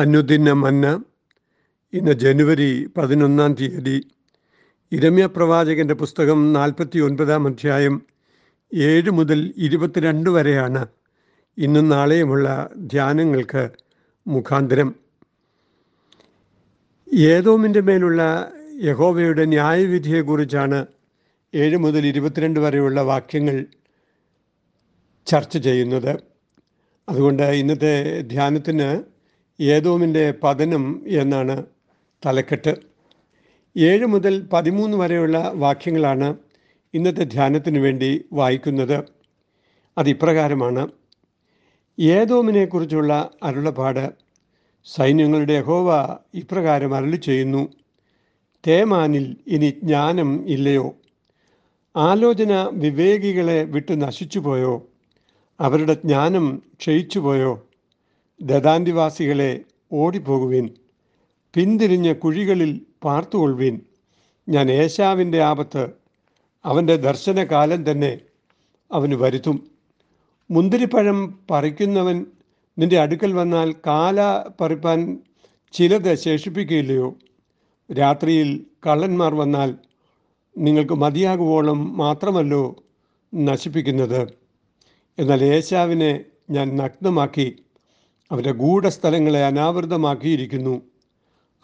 അനുദിനമന്ന ഇന്ന് ജനുവരി 11 യിരെമ്യാ പ്രവാചകൻ്റെ പുസ്തകം 49-ാം അധ്യായം 7 മുതൽ 22 വരെയാണ് ഇന്നും നാളെയുമുള്ള ധ്യാനങ്ങൾക്ക് മുഖാന്തരം. ഏദോമിൻ്റെ മേലുള്ള യഹോവയുടെ ന്യായവിധിയെക്കുറിച്ചാണ് 7 മുതൽ 22 വരെയുള്ള വാക്യങ്ങൾ ചർച്ച ചെയ്യുന്നത്. അതുകൊണ്ട് ഇന്നത്തെ ധ്യാനത്തിന് ഏദോമിൻ്റെ പതനം എന്നാണ് തലക്കെട്ട്. 7 മുതൽ 13 വരെയുള്ള വാക്യങ്ങളാണ് ഇന്നത്തെ ധ്യാനത്തിന് വേണ്ടി വായിക്കുന്നത്. അതിപ്രകാരമാണ്: ഏദോമിനെക്കുറിച്ചുള്ള അരുളപ്പാട്. സൈന്യങ്ങളുടെ യഹോവ ഇപ്രകാരം അരുളി ചെയ്യുന്നു: തേമാനിൽ ഇനി ജ്ഞാനം ഇല്ലയോ? ആലോചന വിവേകികളെ വിട്ടു നശിച്ചുപോയോ? അവരുടെ ജ്ഞാനം ക്ഷയിച്ചുപോയോ? ദദാന്തിവാസികളെ, ഓടിപ്പോകുവിൻ, പിന്തിരിഞ്ഞ കുഴികളിൽ പാർത്തുകൊള്ളുവിൻ. ഞാൻ ഏശാവിൻ്റെ ആപത്ത് അവൻ്റെ ദർശനകാലം തന്നെ അവന് വരുത്തും. മുന്തിരിപ്പഴം പറിക്കുന്നവൻ നിൻ്റെ അടുക്കൽ വന്നാൽ കാല പറിപ്പാൻ ചിലത് ശേഷിപ്പിക്കുകയില്ലയോ? രാത്രിയിൽ കള്ളന്മാർ വന്നാൽ നിങ്ങൾക്ക് മതിയാകുവോളം മാത്രമല്ലോ നശിപ്പിക്കുന്നത്. എന്നാൽ ഏശാവിനെ ഞാൻ നഗ്നമാക്കി അവൻ്റെ ഗൂഢസ്ഥലങ്ങളെ അനാവൃതമാക്കിയിരിക്കുന്നു.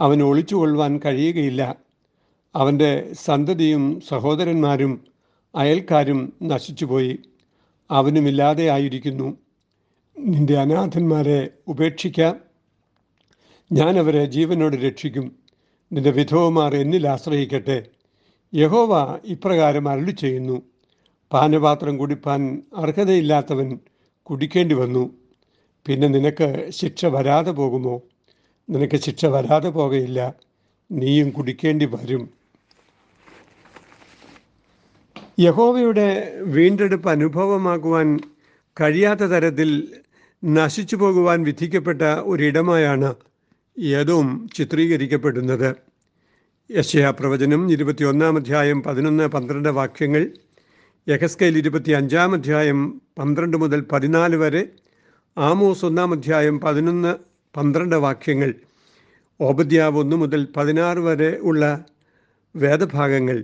അവന് ഒളിച്ചുകൊള്ളുവാൻ കഴിയുകയില്ല. അവൻ്റെ സന്തതിയും സഹോദരന്മാരും അയൽക്കാരും നശിച്ചുപോയി, അവനുമില്ലാതെ ആയിരിക്കുന്നു. നിൻ്റെ അനാഥന്മാരെ ഉപേക്ഷിക്ക, ഞാൻ അവരെ ജീവനോട് രക്ഷിക്കും. നിൻ്റെ വിധവമാർ എന്നിൽ ആശ്രയിക്കട്ടെ. യഹോവ ഇപ്രകാരം അരുളി ചെയ്യുന്നു: പാനപാത്രം കുടിപ്പാൻ അർഹതയില്ലാത്തവൻ കുടിക്കേണ്ടി വന്നു. പിന്നെ നിനക്ക് ശിക്ഷ വരാതെ പോകുമോ? നിനക്ക് ശിക്ഷ വരാതെ പോകയില്ല, നീയും കുടിക്കേണ്ടി വരും. യഹോവയുടെ വീണ്ടെടുപ്പ് അനുഭവമാക്കുവാൻ കഴിയാത്ത തരത്തിൽ നശിച്ചു പോകുവാൻ വിധിക്കപ്പെട്ട ഒരിടമായാണ് ഏദോം ചിത്രീകരിക്കപ്പെടുന്നത്. യെശയ്യാ പ്രവചനം 21-ാം അധ്യായം 11-12 വാക്യങ്ങൾ, യെഹെസ്കേൽ 25-ാം അധ്യായം 12 മുതൽ 14 വരെ, ആമോസ് 1-ാം അധ്യായം 11-12 വാക്യങ്ങൾ, ഓബദ്യാവ് 1 മുതൽ 16 വരെ ഉള്ള വേദഭാഗങ്ങൾ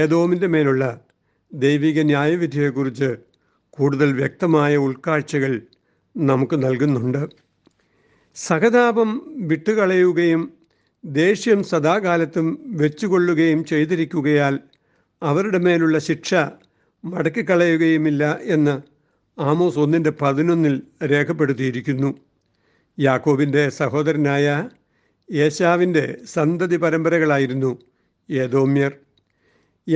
ഏദോമിൻ്റെ മേലുള്ള ദൈവിക ന്യായവിധിയെക്കുറിച്ച് കൂടുതൽ വ്യക്തമായ ഉൾക്കാഴ്ചകൾ നമുക്ക് നൽകുന്നുണ്ട്. സഹതാപം വിട്ടുകളയുകയും ദേഷ്യം സദാകാലത്തും വെച്ചുകൊള്ളുകയും ചെയ്തിരിക്കുകയാൽ അവരുടെ മേലുള്ള ശിക്ഷ മടക്കിക്കളയുകയുമില്ല എന്ന് ആമോസ് 1:11 രേഖപ്പെടുത്തിയിരിക്കുന്നു. യാക്കോബിൻ്റെ സഹോദരനായ ഏശാവിൻ്റെ സന്തതി പരമ്പരകളായിരുന്നു ഏദോമ്യർ.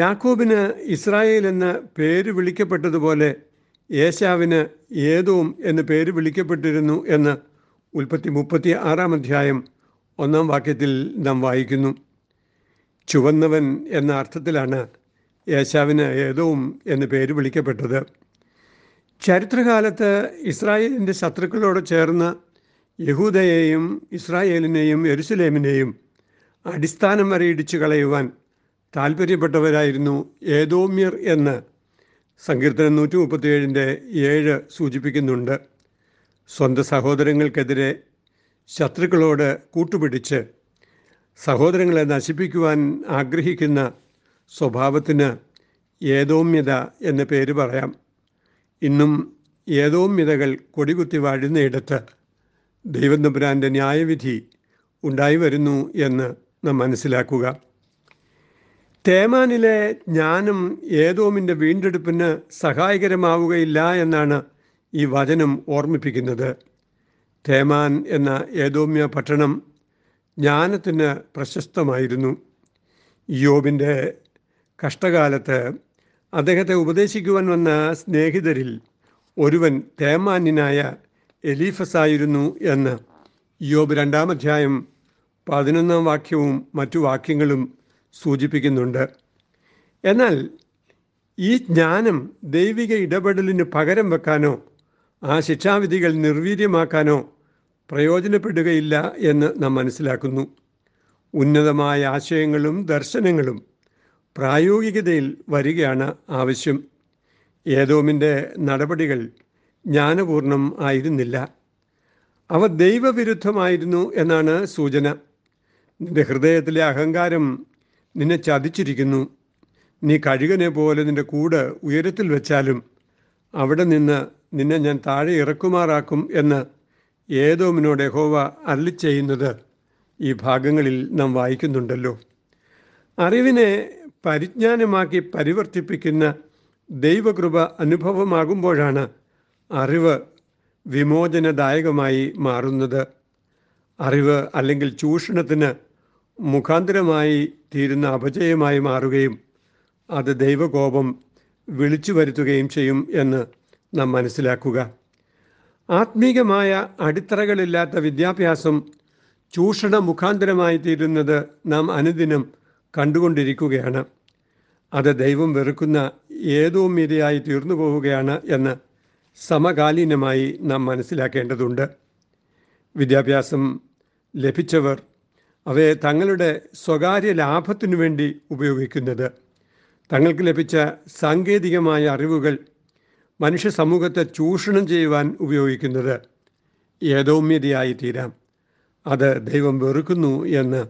യാക്കോബിന് ഇസ്രായേൽ എന്ന പേര് വിളിക്കപ്പെട്ടതുപോലെ ഏശാവിന് ഏദോം എന്ന് പേര് വിളിക്കപ്പെട്ടിരുന്നു എന്ന് ഉൽപ്പത്തി 36-ാം അധ്യായം 1-ാം വാക്യത്തിൽ നാം വായിക്കുന്നു. ചുവന്നവൻ എന്ന അർത്ഥത്തിലാണ് ഏശാവിന് ഏദോം എന്ന് പേര് വിളിക്കപ്പെട്ടത്. ചരിത്രകാലത്ത് ഇസ്രായേലിൻ്റെ ശത്രുക്കളോട് ചേർന്ന് യഹൂദയെയും ഇസ്രായേലിനെയും യെരുശലേമിനെയും അടിസ്ഥാനം വരെ ഇടിച്ചു കളയുവാൻ താല്പര്യപ്പെട്ടവരായിരുന്നു ഏദോമ്യർ എന്ന് സങ്കീർത്തനം 137:7 സൂചിപ്പിക്കുന്നുണ്ട്. സ്വന്തം സഹോദരങ്ങൾക്കെതിരെ ശത്രുക്കളോട് കൂട്ടുപിടിച്ച് സഹോദരങ്ങളെ നശിപ്പിക്കുവാൻ ആഗ്രഹിക്കുന്ന സ്വഭാവത്തിന് ഏദോമ്യത എന്ന പേര് പറയാം. ഇന്നും ഏദോമ്യതകൾ കൊടികുത്തി വാഴുന്നയിടത്ത് ദൈവം തമ്പുരാൻ്റെ ന്യായവിധി ഉണ്ടായി വരുന്നു എന്ന് നാം മനസ്സിലാക്കുക. തേമാനിലെ ജ്ഞാനം ഏദോമിൻ്റെ വീണ്ടെടുപ്പിന് സഹായകരമാവുകയില്ല എന്നാണ് ഈ വചനം ഓർമ്മിപ്പിക്കുന്നത്. തേമാൻ എന്ന ഏദോമ്യ പട്ടണം ജ്ഞാനത്തിന് പ്രശസ്തമായിരുന്നു. യോബിൻ്റെ കഷ്ടകാലത്ത് അദ്ദേഹത്തെ ഉപദേശിക്കുവാൻ വന്ന സ്നേഹിതരിൽ ഒരുവൻ തേമാന്യനായ എലീഫസായിരുന്നു എന്ന് യോബ് 2-ാം അധ്യായം 11-ാം വാക്യവും മറ്റു വാക്യങ്ങളും സൂചിപ്പിക്കുന്നുണ്ട്. എന്നാൽ ഈ ജ്ഞാനം ദൈവിക ഇടപെടലിന് പകരം വെക്കാനോ ആ ശിക്ഷാവിധികൾ നിർവീര്യമാക്കാനോ പ്രയോജനപ്പെടുകയില്ല എന്ന് നാം മനസ്സിലാക്കുന്നു. ഉന്നതമായ ആശയങ്ങളും ദർശനങ്ങളും പ്രായോഗികതയിൽ വരികയാണ് ആവശ്യം. ഏദോമിൻ്റെ നടപടികൾ ജ്ഞാനപൂർണം ആയിരുന്നില്ല. അവ ദൈവവിരുദ്ധമായിരുന്നു എന്നാണ് സൂചന. നിന്റെ ഹൃദയത്തിലെ അഹങ്കാരം നിന്നെ ചതിച്ചിരിക്കുന്നു. നീ കഴുകനെ പോലെ നിന്റെ കൂട് ഉയരത്തിൽ വെച്ചാലും അവിടെ നിന്ന് നിന്നെ ഞാൻ താഴെ ഇറക്കുമാറാക്കും എന്ന് ഏദോമിനോട് യഹോവ അരുളിച്ചെയ്യുന്നത് ഈ ഭാഗങ്ങളിൽ നാം വായിക്കുന്നുണ്ടല്ലോ. അറിവിനെ പരിജ്ഞാനമാക്കി പരിവർത്തിപ്പിക്കുന്ന ദൈവകൃപ അനുഭവമാകുമ്പോഴാണ് അറിവ് വിമോചനദായകമായി മാറുന്നത്. അറിവ് അല്ലെങ്കിൽ ചൂഷണത്തിന് മുഖാന്തരമായി തീരുന്ന അപജയമായി മാറുകയും അത് ദൈവകോപം വിളിച്ചു വരുത്തുകയും ചെയ്യും എന്ന് നാം മനസ്സിലാക്കുക. ആത്മീകമായ അടിത്തറകളില്ലാത്ത വിദ്യാഭ്യാസം ചൂഷണ മുഖാന്തരമായി തീരുന്നത് നാം അനുദിനം കണ്ടുകൊണ്ടിരിക്കുകയാണ്. അത് ദൈവം വെറുക്കുന്ന ഏതോ മിരയായി തീർന്നു പോവുകയാണ് എന്ന് സമകാലീനമായി നാം മനസ്സിലാക്കേണ്ടതുണ്ട്. വിദ്യാഭ്യാസം ലഭിച്ചവർ അവയെ തങ്ങളുടെ സ്വകാര്യ ലാഭത്തിനു വേണ്ടി ഉപയോഗിക്കുന്നത്, തങ്ങൾക്ക് ലഭിച്ച സാങ്കേതികമായ അറിവുകൾ മനുഷ്യ സമൂഹത്തെ ചൂഷണം ചെയ്യുവാൻ ഉപയോഗിക്കുന്നത് ഏതോമ്യതയായി തീരാം. അത് ദൈവം വെറുക്കുന്നു എന്ന്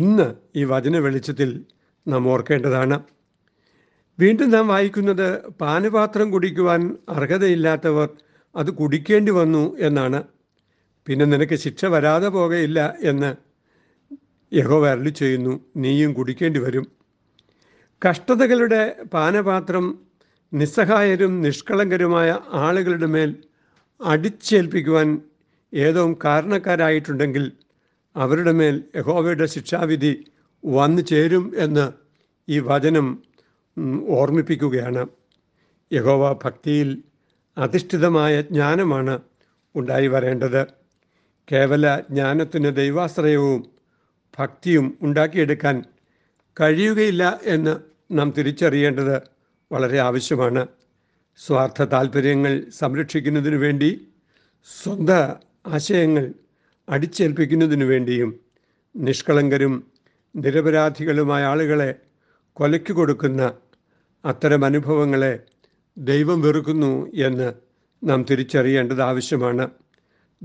ഇന്ന് ഈ വചന വെളിച്ചത്തിൽ നാം ഓർക്കേണ്ടതാണ്. വീണ്ടും നാം വായിക്കുന്നത്, പാനപാത്രം കുടിക്കുവാൻ അർഹതയില്ലാത്തവർ അത് കുടിക്കേണ്ടി വന്നു എന്നാണ്. പിന്നെ നിനക്ക് ശിക്ഷ വരാതെ പോകയില്ല എന്ന് യഹോവ അരുളിച്ചെയ്യുന്നു, നീയും കുടിക്കേണ്ടി വരും. കഷ്ടതകളുടെ പാനപാത്രം നിസ്സഹായരും നിഷ്കളങ്കരുമായ ആളുകളുടെ മേൽ അടിച്ചേൽപ്പിക്കുവാൻ ഏതോ കാരണക്കാരായിട്ടുണ്ടെങ്കിൽ അവരുടെ മേൽ യഹോവയുടെ ശിക്ഷാവിധി വന്നു ചേരും എന്ന് ഈ വചനം ഓർമ്മിപ്പിക്കുകയാണ്. യഹോവ ഭക്തിയിൽ അധിഷ്ഠിതമായ ജ്ഞാനമാണ് ഉണ്ടായി വരേണ്ടത്. കേവല ജ്ഞാനത്തിന് ദൈവാശ്രയവും ഭക്തിയും ഉണ്ടാക്കിയെടുക്കാൻ കഴിയുകയില്ല എന്ന് നാം തിരിച്ചറിയേണ്ടത് വളരെ ആവശ്യമാണ്. സ്വാർത്ഥ താൽപ്പര്യങ്ങൾ സംരക്ഷിക്കുന്നതിനു വേണ്ടി, സ്വന്തം ആശയങ്ങൾ അടിച്ചേൽപ്പിക്കുന്നതിനു വേണ്ടിയും നിഷ്കളങ്കരും നിരപരാധികളുമായ ആളുകളെ കൊലയ്ക്ക് കൊടുക്കുന്ന അത്തരം അനുഭവങ്ങളെ ദൈവം വെറുക്കുന്നു എന്ന് നാം തിരിച്ചറിയേണ്ടത് ആവശ്യമാണ്.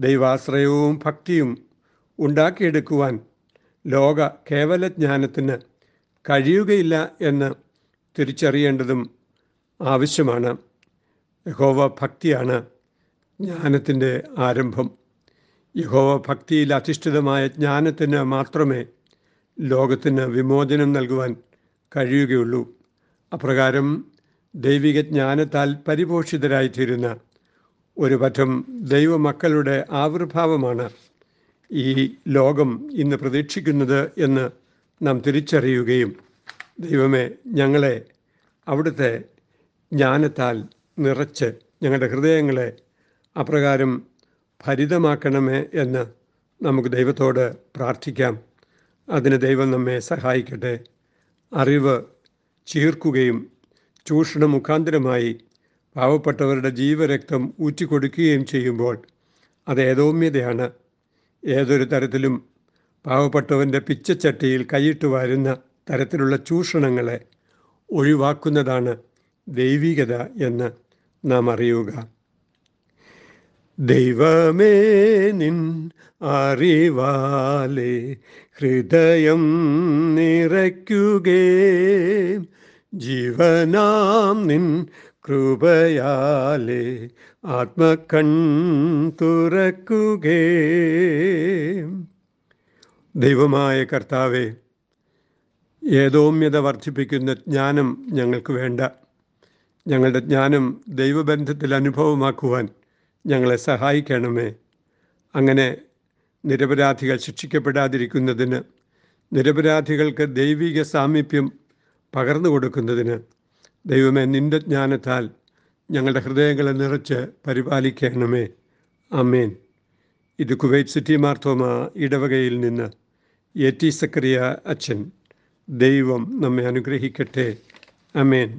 ദൈവാശ്രയവും ഭക്തിയും ഉണ്ടാക്കിയെടുക്കുവാൻ ലോക കേവലജ്ഞാനത്തിന് കഴിയുകയില്ല എന്ന് തിരിച്ചറിയേണ്ടതും ആവശ്യമാണ്. യഹോവ ഭക്തിയാണ് ജ്ഞാനത്തിൻ്റെ ആരംഭം. യഹോവ ഭക്തിയിൽ അധിഷ്ഠിതമായ ജ്ഞാനത്തിന് മാത്രമേ ലോകത്തിന് വിമോചനം നൽകുവാൻ കഴിയുകയുള്ളൂ. അപ്രകാരം ദൈവിക ജ്ഞാനത്താൽ പരിപോഷിതരായിത്തീരുന്ന ഒരു പറ്റം ദൈവമക്കളുടെ ആവിർഭാവമാണ് ഈ ലോകം ഇന്ന് പ്രതീക്ഷിക്കുന്നത് എന്ന് നാം തിരിച്ചറിയുകയും, ദൈവമേ ഞങ്ങളെ അവിടുത്തെ ജ്ഞാനത്താൽ നിറച്ച് ഞങ്ങളുടെ ഹൃദയങ്ങളെ അപ്രകാരം ഭരിതമാക്കണമേ എന്ന് നമുക്ക് ദൈവത്തോട് പ്രാർത്ഥിക്കാം. അതിന് ദൈവം നമ്മെ സഹായിക്കട്ടെ. അറിവ് ചീർക്കുകയും ചൂഷണ മുഖാന്തരമായി പാവപ്പെട്ടവരുടെ ജീവരക്തം ഊറ്റിക്കൊടുക്കുകയും ചെയ്യുമ്പോൾ അത് ഏതോമ്യതയാണ്. ഏതൊരു തരത്തിലും പാവപ്പെട്ടവൻ്റെ പിച്ചച്ചട്ടിയിൽ കൈയിട്ട് വാരുന്ന തരത്തിലുള്ള ചൂഷണങ്ങളെ ഒഴിവാക്കുന്നതാണ് ദൈവികത എന്ന് നാം അറിയുക. ദൈവമേ നിൻ അറിവാലേ ഹൃദയം നിറയ്ക്കുകേ, ജീവനാം നിൻ കൃപയാലേ ആത്മകൺ തുറക്കുകേ. ദൈവമായ കർത്താവേ, ഏതോമ്യത വർദ്ധിപ്പിക്കുന്ന ജ്ഞാനം ഞങ്ങൾക്ക് വേണ്ട. ഞങ്ങളുടെ ജ്ഞാനം ദൈവബന്ധത്തിൽ അനുഭവമാക്കുവാൻ ഞങ്ങളെ സഹായിക്കണമേ. അങ്ങനെ നിരപരാധികൾ ശിക്ഷിക്കപ്പെടാതിരിക്കുന്നതിന്, നിരപരാധികൾക്ക് ദൈവിക സാമീപ്യം പകർന്നു കൊടുക്കുന്നതിന് ദൈവമേ നിൻ്റെ ജ്ഞാനത്താൽ ഞങ്ങളുടെ ഹൃദയങ്ങളെ നിറച്ച് പരിപാലിക്കണമേ. ആമേൻ. ഇത് കുവൈറ്റ് സിറ്റി മാർത്തോമ ഇടവകയിൽ നിന്ന് AT സക്കറിയ അച്ഛൻ. ദൈവം നമ്മെ അനുഗ്രഹിക്കട്ടെ. ആമേൻ.